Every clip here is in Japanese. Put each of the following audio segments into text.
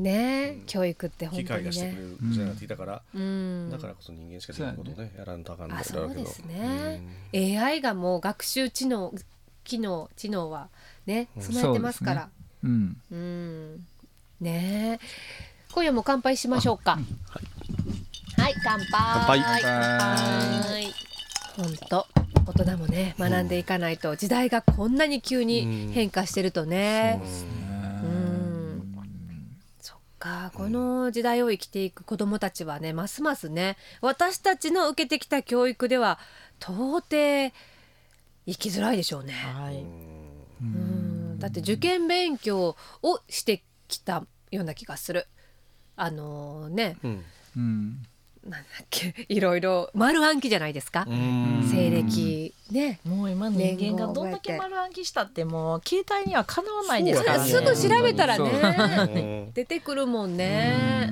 ね、教育って本当に、ね、機会がしてくれる時代になってきたから、うん、だからこそ人間しかできないことをね、やらんとあかんのだろうけど、そうですね、うん、AI がもう学習知能はね備えてますから、うんうんうん、ね、今夜も乾杯しましょうか。はい、はい、乾杯。乾杯。本当大人もね学んでいかないと、時代がこんなに急に変化してるとね、うん、そうですね、この時代を生きていく子どもたちはね、ますますね、私たちの受けてきた教育では到底生きづらいでしょうね、はい、うん、だって受験勉強をしてきたような気がする。ね、うんうん、なんだっけ、いろいろ丸暗記じゃないですか、西暦ね、もう今の人間がどんだけ丸暗記したってもう携帯にはかなわないですからね、すぐ調べたらね出てくるもんね。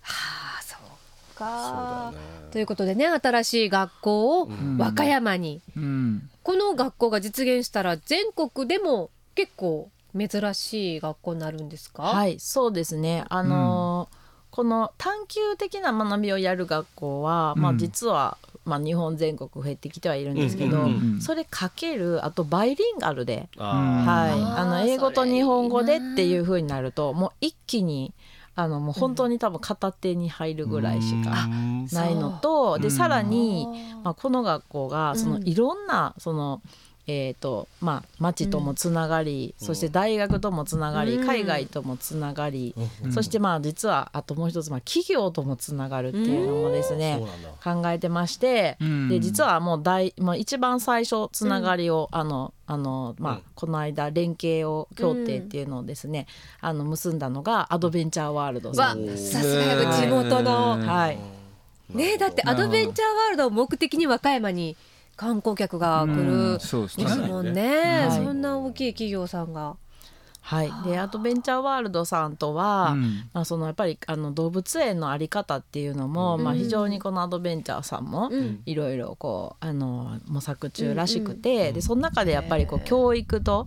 はあ、そうか、そうだね。ということでね、新しい学校を和歌山に、うん、この学校が実現したら全国でも結構珍しい学校になるんですか？はい、そうですね、うん、この探究的な学びをやる学校は、まあ、実は、まあ、日本全国増えてきてはいるんですけど、うんうんうん、それかけるあとバイリンガルで、はい、英語と日本語でっていう風になると、もう一気にもう本当に多分片手に入るぐらいしかないのと、でさらに、まあ、この学校がそのいろんなそのまあ、町ともつながり、うん、そして大学ともつながり、うん、海外ともつながり、うん、そしてまあ実はあともう一つ、まあ、企業ともつながるっていうのもですね、考えてまして、うん、で実はもう一番最初つながりを、うん、まあうん、この間連携を協定っていうのをですね、うん、結んだのがアドベンチャーワールドさん。さすが地元の、はいね、だってアドベンチャーワールドを目的に和歌山に観光客が来るですもんね、そんな大きい企業さんが、はい、でアドベンチャーワールドさんとは、うん、まあ、そのやっぱり動物園のあり方っていうのも、うん、まあ、非常にこのアドベンチャーさんもいろいろこう模索中らしくて、うん、でその中でやっぱりこう教育と、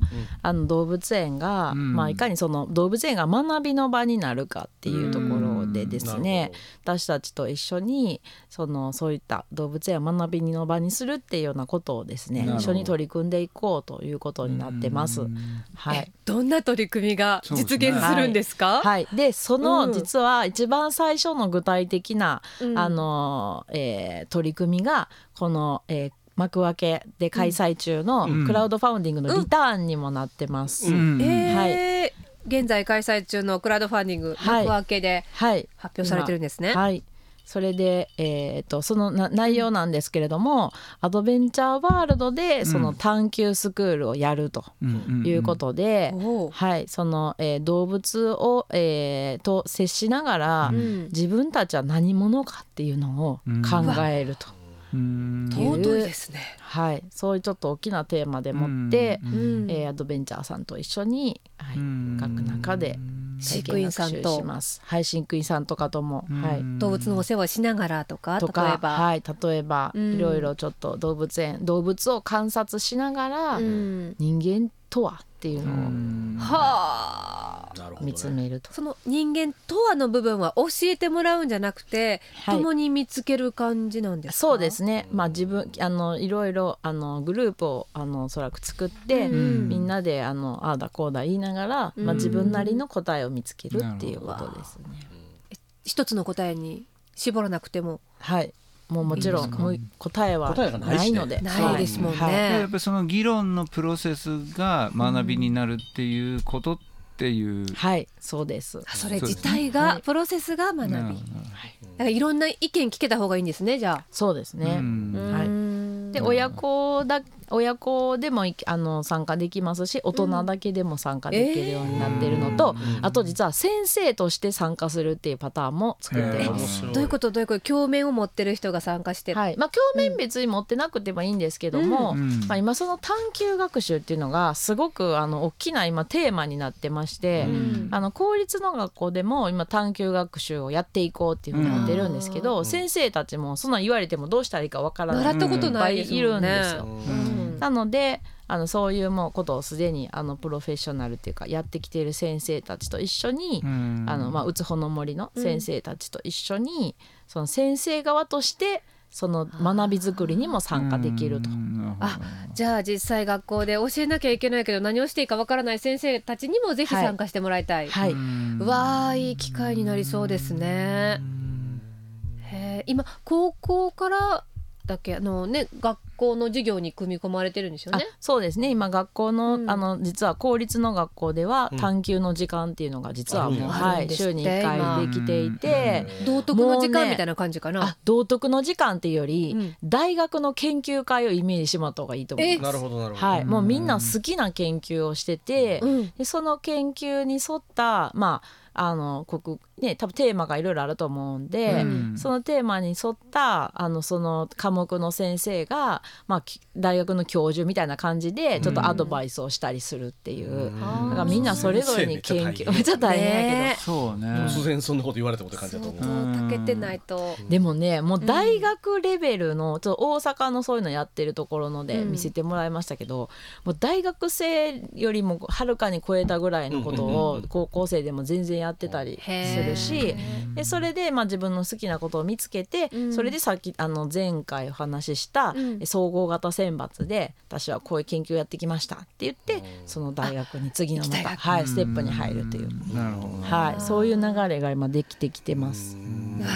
動物園が、まあ、いかにその動物園が学びの場になるかっていうところでですね、うん、私たちと一緒にそういった動物園を学びの場にするっていうようなことをですね、一緒に取り組んでいこうということになってます、はい、どんな取り組みが実現するんですか？はいはい、でその実は一番最初の具体的な、うん、取り組みがこの、幕開けで開催中のクラウドファウンディングのリターンにもなってます、うんうん、現在開催中のクラウドファンディング、幕開けで発表されてるんですね、はいはい、それで、その内容なんですけれども、アドベンチャーワールドでその探究スクールをやるということで、はい、その、動物を、と接しながら、うん、自分たちは何者かっていうのを考えると、うん、尊いですね、はい、そういうちょっと大きなテーマでもって、うんアドベンチャーさんと一緒に、はい、学中で飼育員さんと、はい、飼育員さんとかとも、はい、動物のお世話しながらとか例えば、はい、例えばいろいろちょっと動物を観察しながら、うん、人間とはっていうのを、はあ、見つめると、その人間とはの部分は教えてもらうんじゃなくて、はい、共に見つける感じなんですか？そうですね、まあ、自分いろいろグループをおそらく作って、うん、みんなでああだこうだ言いながら、まあ、自分なりの答えを見つけるっていうことですね、一つの答えに絞らなくても、はい、もうもちろん答えはないので、ないですもんね、はい、やっぱりその議論のプロセスが学びになるっていうことっていう、はい、そうです、それ自体が、はい、プロセスが学び、はい、だからいろんな意見聞けた方がいいんですね、じゃあ。そうですね、はい、で親子でも参加できますし、大人だけでも参加できるようになっているのと、あと実は先生として参加するっていうパターンも作っています。どういうこと教面を持ってる人が参加して、はい、まあ、教面別に持ってなくてもいいんですけども、うん、まあ、今その探究学習っていうのがすごく大きな今テーマになってまして、うん、公立の学校でも今探究学習をやっていこうっていうふうになってるんですけど、先生たちもそんな言われてもどうしたらいいかわからない、習ったことないですもんね、いっぱいいるんですよ、うん、なのでそういうもうことをすでにプロフェッショナルっていうかやってきている先生たちと一緒にうつほの森の先生たちと一緒に、その先生側としてその学び作りにも参加できると。あ、じゃあ実際学校で教えなきゃいけないけど何をしていいかわからない先生たちにもぜひ参加してもらいたい、はいはい、わー、いい機会になりそうですね。へー、今高校からだけね、学校の授業に組み込まれてるんですよね。そうですね、今学校の、実は公立の学校では探究の時間っていうのが実はもう、はい、週に1回できていて、道徳の時間みたいな感じかな、道徳の時間っていうより、大学の研究会をイメージしてもらった方がいいと思います。なるほどなるほど、はい、もうみんな好きな研究をしてて、でその研究に沿った多分テーマがいろいろあると思うんで、そのテーマに沿ったその科目の先生が、大学の教授みたいな感じでちょっとアドバイスをしたりするっていう、だからみんなそれぞれに研究めっちゃ大変やけど、そうね、突然そんなこと言われたこと感じだと思う。相当たけてないと。でもね、もう大学レベルのちょっと大阪のそういうのやってるところので見せてもらいましたけど、もう大学生よりもはるかに超えたぐらいのことを高校生でも全然やってたりするし、でそれで自分の好きなことを見つけて、それでさっき前回お話しした総合型選抜で私はこういう研究をやってきましたって言って、その大学に次のまた、ステップに入るという、なるほど、はい、そういう流れが今できてきてます。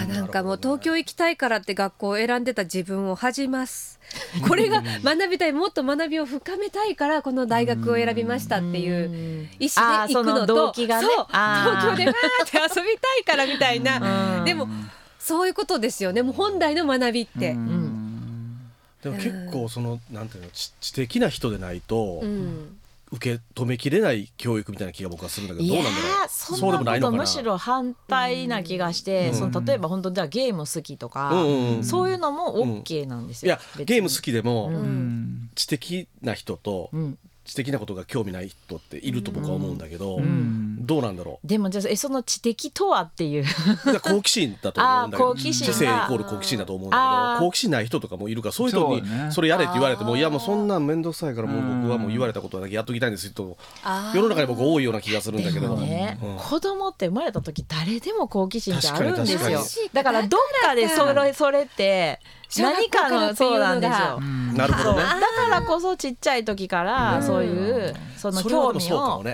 なんかもう東京行きたいからって学校を選んでた自分を恥じます。これが学びたい、もっと学びを深めたいからこの大学を選びましたっていう意思で行くのと、その動機がね、東京でわーって遊びたいからみたいな、でもそういうことですよね、もう本来の学びって。でも結構そのなんていうの、知的な人でないと、受け止めきれない教育みたいな気が僕はするんだけど、どうなんだろう。いや、そんなことむしろ反対な気がして、その例えば本当にじゃあゲーム好きとか、そういうのも OK なんですよ、いやゲーム好きでも、知的な人と、知的なことが興味ない人っていると僕は思うんだけど、どうなんだろう。でもじゃあその知的とはっていう好奇心だと思うんだけど、知性イコール好奇心だと思うんだけど、好奇心ない人とかもいるから、そういう人にそれやれって言われても、いやもうそんなんめんどくさいから、もう僕はもう言われたことだけやっときたいんですけど、世の中に僕多いような気がするんだけど、ね、子供って生まれた時誰でも好奇心ってあるんですよ。だからどっかでそれって何かの、そうなんですよ、なるほどね、だからこそちっちゃい時からそういうその興味を、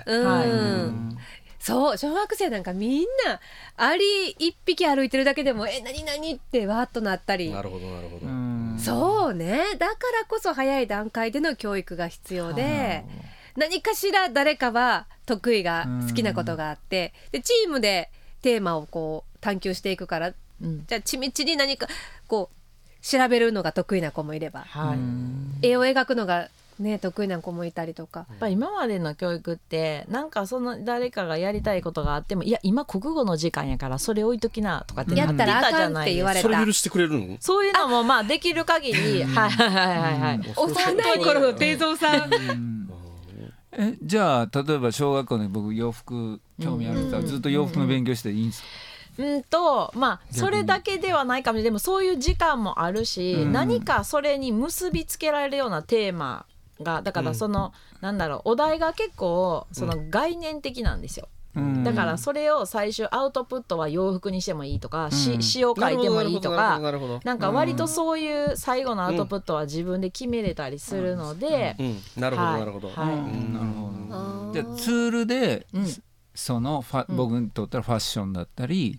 そう、小学生なんかみんなアリ一匹歩いてるだけでも何々ってわーっとなったり。なるほどなるほど、そうね、だからこそ早い段階での教育が必要で、何かしら誰かは得意が好きなことがあって、でチームでテーマをこう探求していくから、じゃあちみちに何かこう調べるのが得意な子もいれば、絵を描くのが、ね、得意な子もいたりとか。やっぱ今までの教育ってなんかその誰かがやりたいことがあっても、いや今国語の時間やからそれ置いときなとかってなってたじゃないですか。それ許してくれるの？そういうのもできる限りはい、幼い頃の定蔵さんじゃあ例えば小学校で僕洋服興味あるんだったらずっと洋服の勉強していいんですか？それだけではないかもしれない。でもそういう時間もあるし、何かそれに結びつけられるようなテーマが、だからその、なんだろう、お題が結構その概念的なんですよ、だからそれを最終アウトプットは洋服にしてもいいとか、詩を書いてもいいとか、なんか割とそういう最後のアウトプットは自分で決めれたりするので、なるほどなるほど、じゃあツールで、その僕にとったらファッションだったり、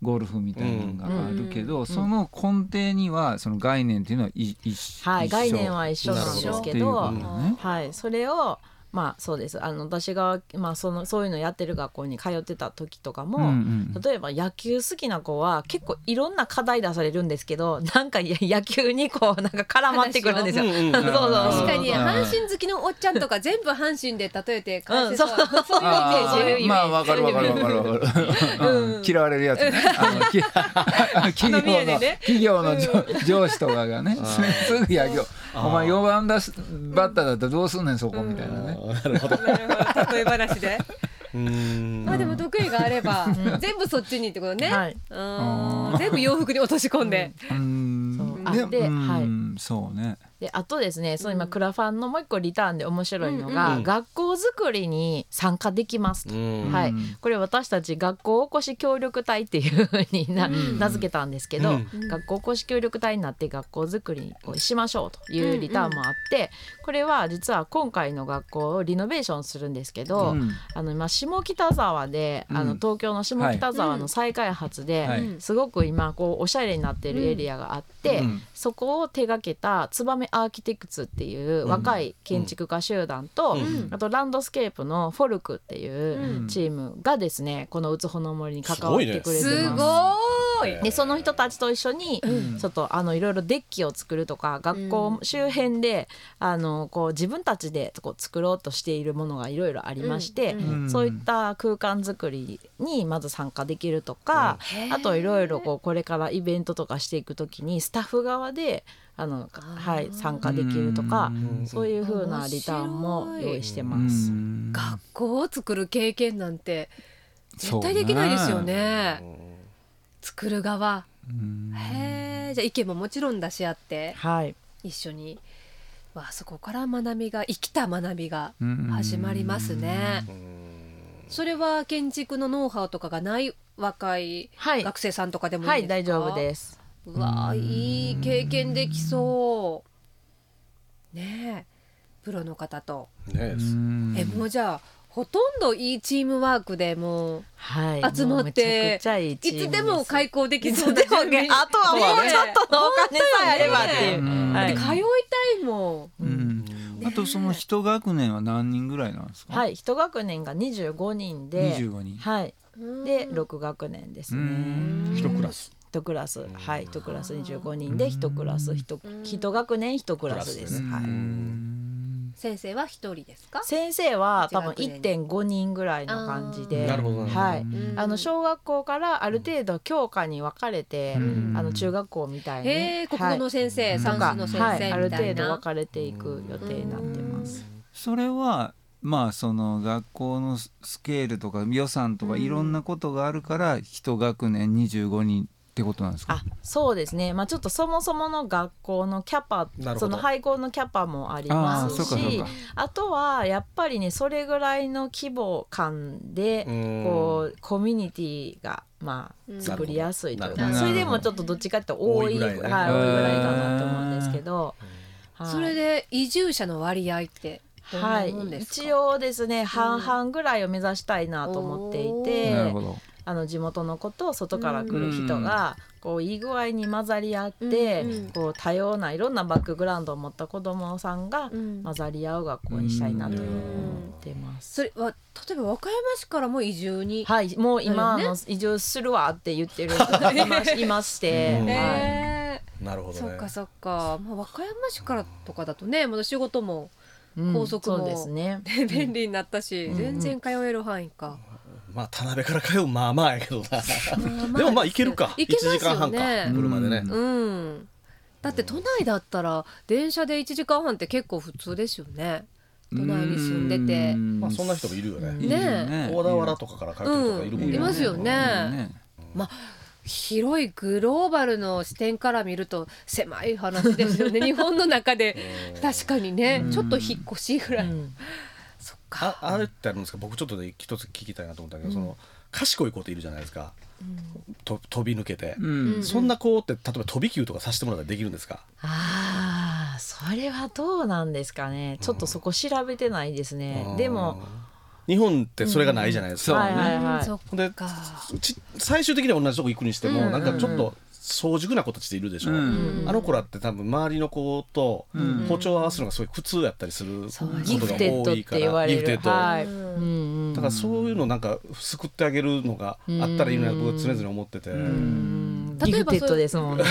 ゴルフみたいなのがあるけど、その根底にはその概念っていうのは一緒、概念は一緒なんですけど、それをそうです、私が、そういうのやってる学校に通ってた時とかも、例えば野球好きな子は結構いろんな課題出されるんですけど、なんか野球にこうなんか絡まってくるんですよ。確かに阪神好きのおっちゃんとか全部阪神で例えて感じそう、そういうイメージ。分かる分かる分かる嫌われるやつね、企業の上司とかがね、すぐ野球お前4番バッターだったらどうすんねんそこみたいなね。なるほど例え話ででも得意があれば全部そっちにってことね、全部洋服に落とし込んで、そうね。であとですね、その今クラファンのもう一個リターンで面白いのが、学校づくりに参加できますと、はい、これ私たち学校おこし協力隊っていう風に名付けたんですけど、学校おこし協力隊になって学校づくりをしましょうというリターンもあって、これは実は今回の学校をリノベーションするんですけど、今下北沢で東京の下北沢の再開発ですごく今こうおしゃれになってるエリアがあって、そこを手掛けたツバメアーキテクツっていう若い建築家集団と、あとランドスケープのフォルクっていうチームがですね、このうつほの森に関わってくれてます。すごいね。でその人たちと一緒にちょっといろいろデッキを作るとか、学校周辺でこう自分たちでこう作ろうとしているものがいろいろありまして、そういった空間づくりにまず参加できるとか、あといろいろこれからイベントとかしていくときにスタッフ側ではい、参加できるとか、そういう風なリターンも用意してます。学校を作る経験なんて絶対できないですよね、作る側。じゃあ意見ももちろん出し合って、はい、一緒に、そこから学びが、生きた学びが始まりますね。それは建築のノウハウとかがない若い学生さんとかでもいいですか？はい、大丈夫です。うわー、いい経験できそうねえ、プロの方とね。もうじゃあほとんどいいチームワークでもう集まって、はい、いつでも開校できそうで、あとはもうちょっとのお金さえあればっていう、はい、通いたいもん。あとその一学年は何人ぐらいなんですか？はい、一学年が25人で、25人、はい、で6学年ですね。一クラス、1クラス、はい、1クラス25人で1クラス、1学年1クラスです。はい、先生は1人ですか？先生は多分 1.5 人ぐらいの感じで、はい、小学校からある程度教科に分かれて、中学校みたいに、国語の先生、算数の先生みたいな、ある程度分かれていく予定になってます。それはその学校のスケールとか予算とかいろんなことがあるから1学年25人ってことなんですか？そうですね、ちょっとそもそもの学校のキャパ、その配合のキャパもありますし、あとはやっぱりね、それぐらいの規模感でこうコミュニティが作りやすいというか、それでもちょっとどっちかって多いぐらいかなと思うんですけど、それで移住者の割合ってどんなもんですか？一応ですね、半々ぐらいを目指したいなと思っていて、なるほど、地元の子と外から来る人がこういい具合に混ざり合って、こう多様ないろんなバックグラウンドを持った子どもさんが混ざり合う学校にしたいなと思ってます。それは例えば和歌山市からも移住に、はい、もう今移住するわって言ってる人がいまして、なるほどね。そっかそっか、和歌山市からとかだとね、まだ仕事も高速も、そうですね、便利になったし、全然通える範囲か。田辺から通うまあやけどなでも行けるか、1時間半か、車でね。だって都内だったら電車で1時間半って結構普通ですよね、都内に住んでて。そんな人もいるよね。小田原とかから通うとかいるもんね。いますよね。広いグローバルの視点から見ると狭い話ですよね日本の中で。確かにね、ちょっと引っ越しぐらい。あれってあるんですか？僕ちょっとで一つ聞きたいなと思ったけど、その賢い子っているじゃないですか、飛び抜けて、そんな子って例えば飛び級とかさせてもらったらできるんですか？それはどうなんですかね、ちょっとそこ調べてないですね。でも日本ってそれがないじゃないですか。で最終的には同じとこ行くにしても、なんかちょっと早熟な子たちでいるでしょ、あの子らって多分周りの子と歩調を合わせるのがすごい苦痛やったりすることが多いから、ギフテッド、だからそういうのなんか救ってあげるのがあったらいいのに、僕は常々思ってて。ギフテッドですもんね。い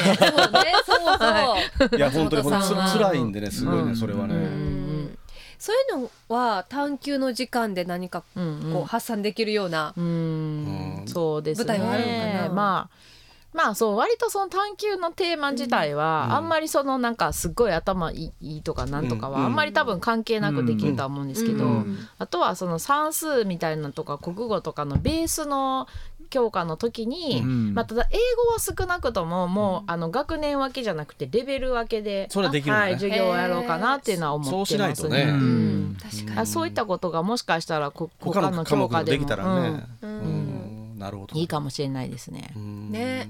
や本当に辛いんでね、すごいね、それはね。そういうのは探究の時間で何かこう発散できるような舞台はあるのかな。そう、割とその探究のテーマ自体はあんまりそのなんかすっごい頭いいとかなんとかはあんまり多分関係なくできるとは思うんですけど、あとはその算数みたいなとか国語とかのベースの強化の時に、うんまあ、ただ英語は少なくとももう学年分けじゃなくてレベル分けで、それできるね、はい、授業をやろうかなっていうのは思ってますね。そうしないとね、うん、確かにそういったことがもしかしたら他の教科でもいいかもしれないです ね、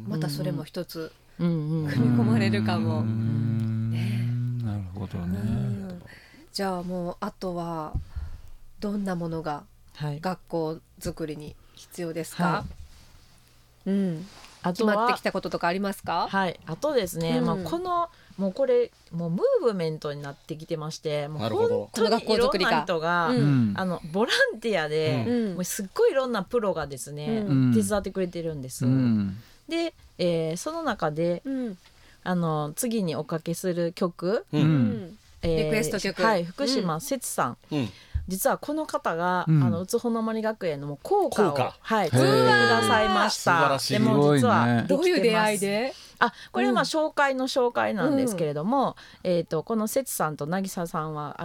またそれも一つ組み込まれるかも、ね、なるほどね、うん、じゃあもうあとはどんなものが学校作りに必要ですか、はいうん、あとは決まってきたこととかありますか。はい、あとですね、うんまあ、もうこれもうムーブメントになってきてまして、もう本当にいろんな人が、うん、ボランティアで、うん、もうすっごいいろんなプロがですね、うん、手伝ってくれてるんです、うん、で、その中で、うん、次におかけする曲、うんリクエスト曲、はい、福島節さん、うん、実はこの方が、うん、うつほの森学園の校歌を、はい、作ってくださいました。でも実は、ね、どういう出会いで、あこれはまあ紹介の紹介なんですけれども、うんこの節さんと渚さんは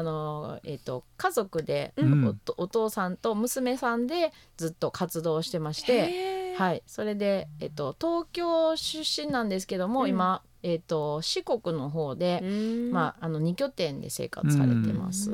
家族で、うん、お父さんと娘さんでずっと活動してまして、はい、それで、東京出身なんですけども、うん、今四国の方で、まあ、2拠点で生活されてます、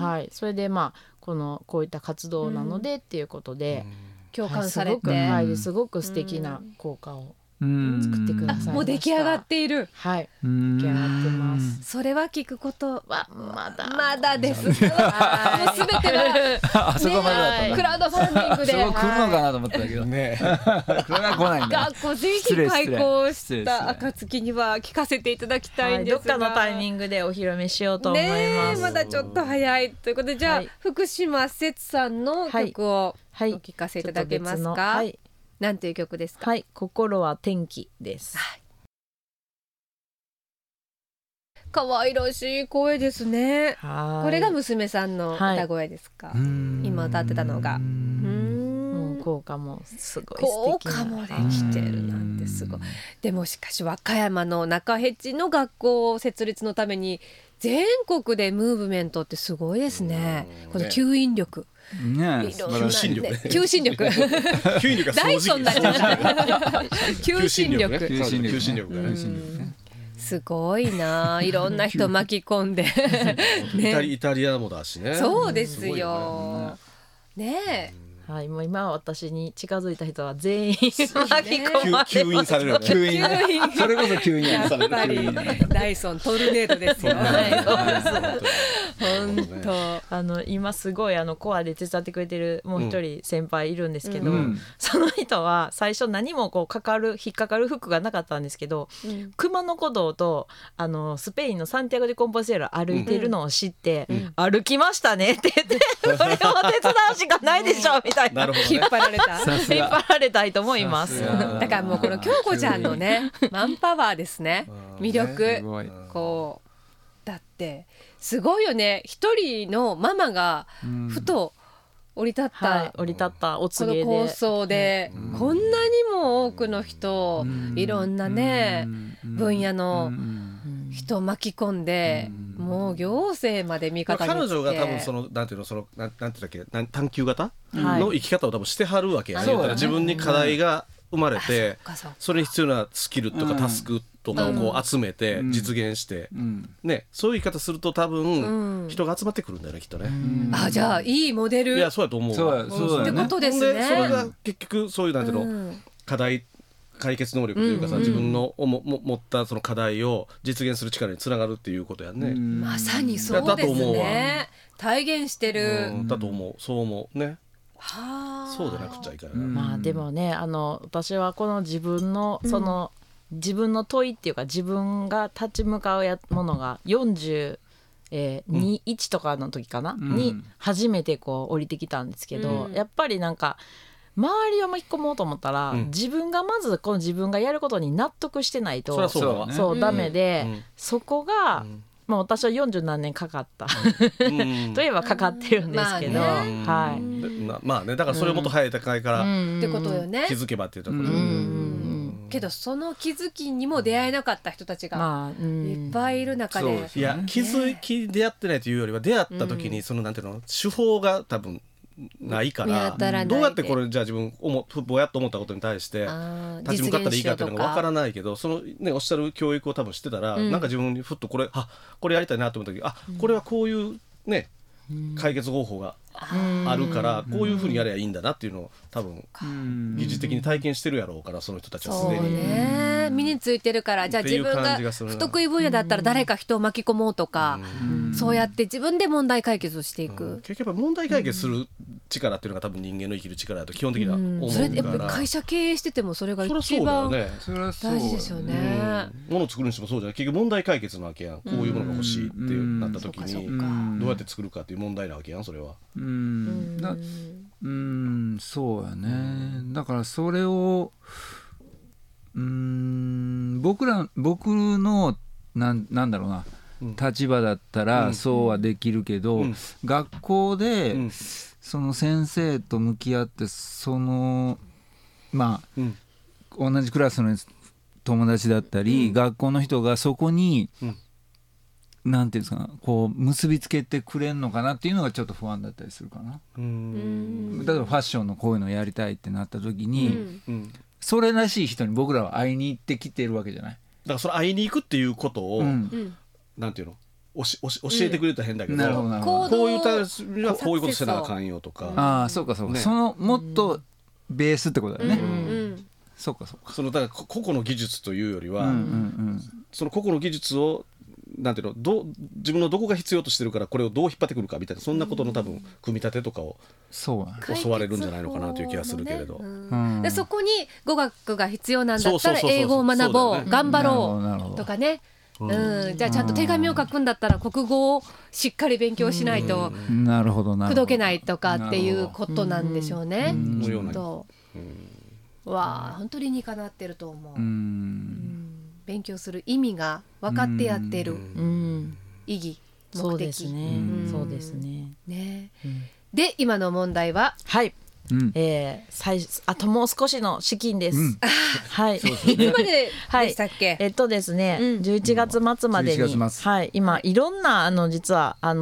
はい、それで、まあ、こういった活動なのでっていうことで共感されて、はい、すごく素敵な効果を作ってくださいました。もう出来上がっている、はい、出来上がってます。それは聞くことはまだですもう全ては、ね、クラウドファンディングでそこ来るのかなと思ったけどねこれは来ないんだ。学校ぜひ開校した暁には聞かせていただきたいんですが、はい、どっかのタイミングでお披露目しようと思います、ね、まだちょっと早いということで、じゃあ、はい、福島節さんの曲をお聴かせいただけますか、はいはい、なんていう曲ですか。はい、心は天気です、はい、可愛らしい声ですね。これが娘さんの歌声ですか、はい、今歌ってたのが効果もすごい素敵な効果もできてるなんてすごい。でもしかし和歌山の中辺地の学校設立のために全国でムーブメントってすごいですね。この吸引力、ね、求心力ダイソンなんじゃない求心力すごいな、いろんな人巻き込んで、ね、イタリアもだしね。そうですよねえ、はい、もう今私に近づいた人は全員巻き込まれ吸引されるよねそれこそ吸引されるダイソントルネードですよ本当今すごいコアで手伝ってくれてるもう一人先輩いるんですけど、うん、その人は最初何もこう引っかかる服がなかったんですけど、うん、熊野古道とスペインのサンティアゴでコンポステーラ歩いてるのを知って、うん、歩きましたねって言ってそれを手伝うしかないでしょみたいな。なるほど、ね、引っ張られたいと思います。だからもうこの京子ちゃんのねマンパワーですね魅力、ね、こうだってすごいよね。一人のママがふと降り立った、はい、降り立ったお告げでこの構想で、うん、こんなにも多くの人、うん、いろんなね、うん、分野の人巻き込んで、うん、もう行政まで味方につけ、彼女が多分そのなんていうのそのなんていうんだっけ探究型、はい、の生き方を多分してはるわけやね。だから自分に課題が生まれて、うん、それに必要なスキルとかタスク、うんとかをこう集めて実現して、うんね、そういう言い方すると多分人が集まってくるんだよねきっとね、うん、あじゃあいいモデル。いやそうやと思う。そうだよね。ってことですね。でそれが結局そういうなんていうの、うん、課題解決能力というかさ、うん、自分の持ったその課題を実現する力につながるっていうことやね、うん、まさにそうですね。体現してる、うん、だと思う。そう思うね。はそうじゃなくちゃいけない、うん、まあでもね私はこの自分のその、うん自分の問いっていうか自分が立ち向かうものが41、うん、とかの時かな、うん、に初めてこう降りてきたんですけど、うん、やっぱりなんか周りを巻き込もうと思ったら、うん、自分がまずこの自分がやることに納得してないとそうダメで、うん、そこが、うんまあ、私は40何年かかったといえばかかってるんですけど、まあねはい、まあねだからそれをもっと早い段階から、うん、ってことよね気づけばっていうところで、うんけどその気づきにも出会えなかった人たちがいっぱいいる中で、まあうん、いや気づき出会ってないというよりは出会った時にそのなんていうの手法が多分ないから、どうやってこれじゃあ自分ぼやっと思ったことに対して立ち向かったらいいかっていうのが分からないけど、そのねおっしゃる教育を多分してたら、なんか自分にふっとこれやりたいなと思った時、あ、これはこういうね解決方法があるからこういうふうにやればいいんだなっていうのを多分技術的に体験してるやろうから、その人たちはすでにそうね身についてるから、じゃあ自分が不得意分野だったら誰か人を巻き込もうとか、そうやって自分で問題解決をしていく、結局問題解決する力っていうのが多分人間の生きる力だと基本的には思うから、それやっぱ会社経営しててもそれが一番大事ですよね。物を作るにしてもそうじゃない、結局問題解決なわけやん。こういうものが欲しいってなった時にどうやって作るかっていう問題なわけやん、それは。そうやね。だからそれを僕のなんだろうな、立場だったらそうはできるけど、学校でその先生と向き合って、そのまあ、同じクラスの友達だったり、学校の人がそこに、なんていうんですか、こう結びつけてくれんのかなっていうのがちょっと不安だったりするかな。例えばファッションのこういうのやりたいってなった時に、それらしい人に僕らは会いに行ってきてるわけじゃない。だからそれ会いに行くっていうことを、なんていうの、教えてくれたら変だけど、こういうためにはこういうことせなあかんよとか。ああ、そうかそうか、ね、そのもっとベースってことだよね。そうかそうか。そのだから個々の技術というよりは、その個々の技術をなんていうの、自分のどこが必要としてるからこれをどう引っ張ってくるかみたいな、そんなことの多分組み立てとかを教われるんじゃないのかなという気がするけれど、でそこに語学が必要なんだったら英語を学ぼう、頑張ろうとかね。じゃあちゃんと手紙を書くんだったら国語をしっかり勉強しないとくどけないとかっていうことなんでしょうね。本当に理にかなってると思う。勉強する意味が分かってやってる、意義、目的、そうですね。で今の問題は、はい、あともう少しの資金です。はい。いつまででしたっけ？ですね、11月末までに、はい、今いろんな実はも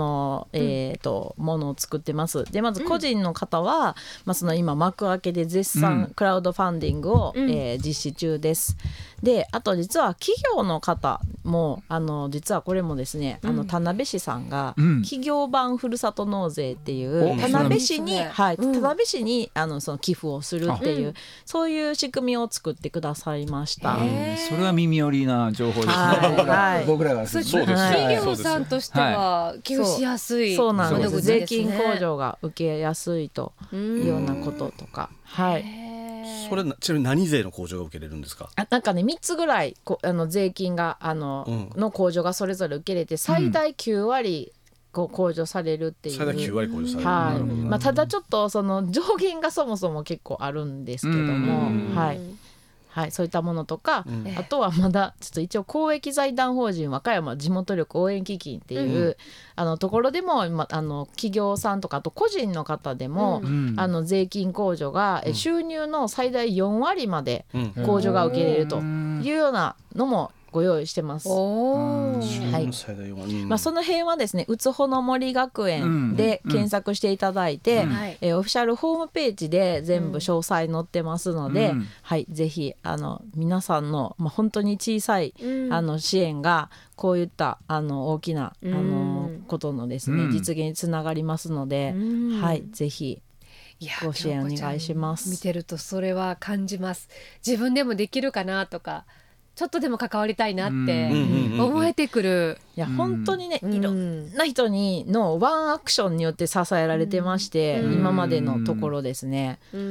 のを作ってます。でまず個人の方は、まあその今幕開けで絶賛クラウドファンディングを実施中です。であと実は企業の方も実はこれもですね、田辺市さんが企業版ふるさと納税っていう田辺市に、田辺市にその寄付をするっていう、そういう仕組みを作ってくださいました。それは耳寄りな情報ですね。僕らが企業さんとしては寄付しやすい、そうなんです。税金控除が受けやすいというようなこととか、それちなみに何税の控除が受けれるんですか？なんかね、3つぐらい税金がの控除がそれぞれ受けれて、最大9割控除されるっていう。最大9割控除される。はい。まあただちょっとその上限がそもそも結構あるんですけども、はい、そういったものとか、あとはまだちょっと一応公益財団法人和歌山地元力応援基金っていう、ところでも、企業さんとかあと個人の方でも、税金控除が収入の最大4割まで控除が受けれるというようなのもご用意してます。その辺はですね、うつほの森学園で検索していただいて、オフィシャルホームページで全部詳細載ってますので、ぜひ皆さんの、本当に小さい支援がこういった大きなことのですね、実現につながりますので、ぜひご支援お願いします。見てるとそれは感じます。自分でもできるかなとか、ちょっとでも関わりたいなって思えてくる。いや本当にね、いろんな人にのワンアクションによって支えられてまして、今までのところですね、もう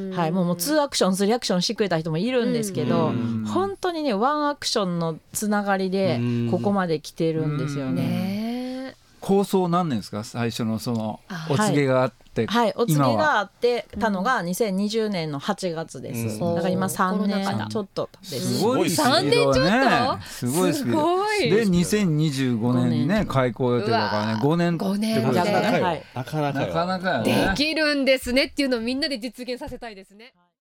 2アクション3アクションしてくれた人もいるんですけど、本当にねワンアクションのつながりでここまで来てるんですよね。構想何年ですか？最初のそのお告げがあって、お告げがあってたのが2020年の8月です。だから今3年ちょっとです。すごいスピードだね。すごいスピード。で2025年にね開校予定だからね、5年ってことですね。なかなかできるんですねっていうのをみんなで実現させたいですね。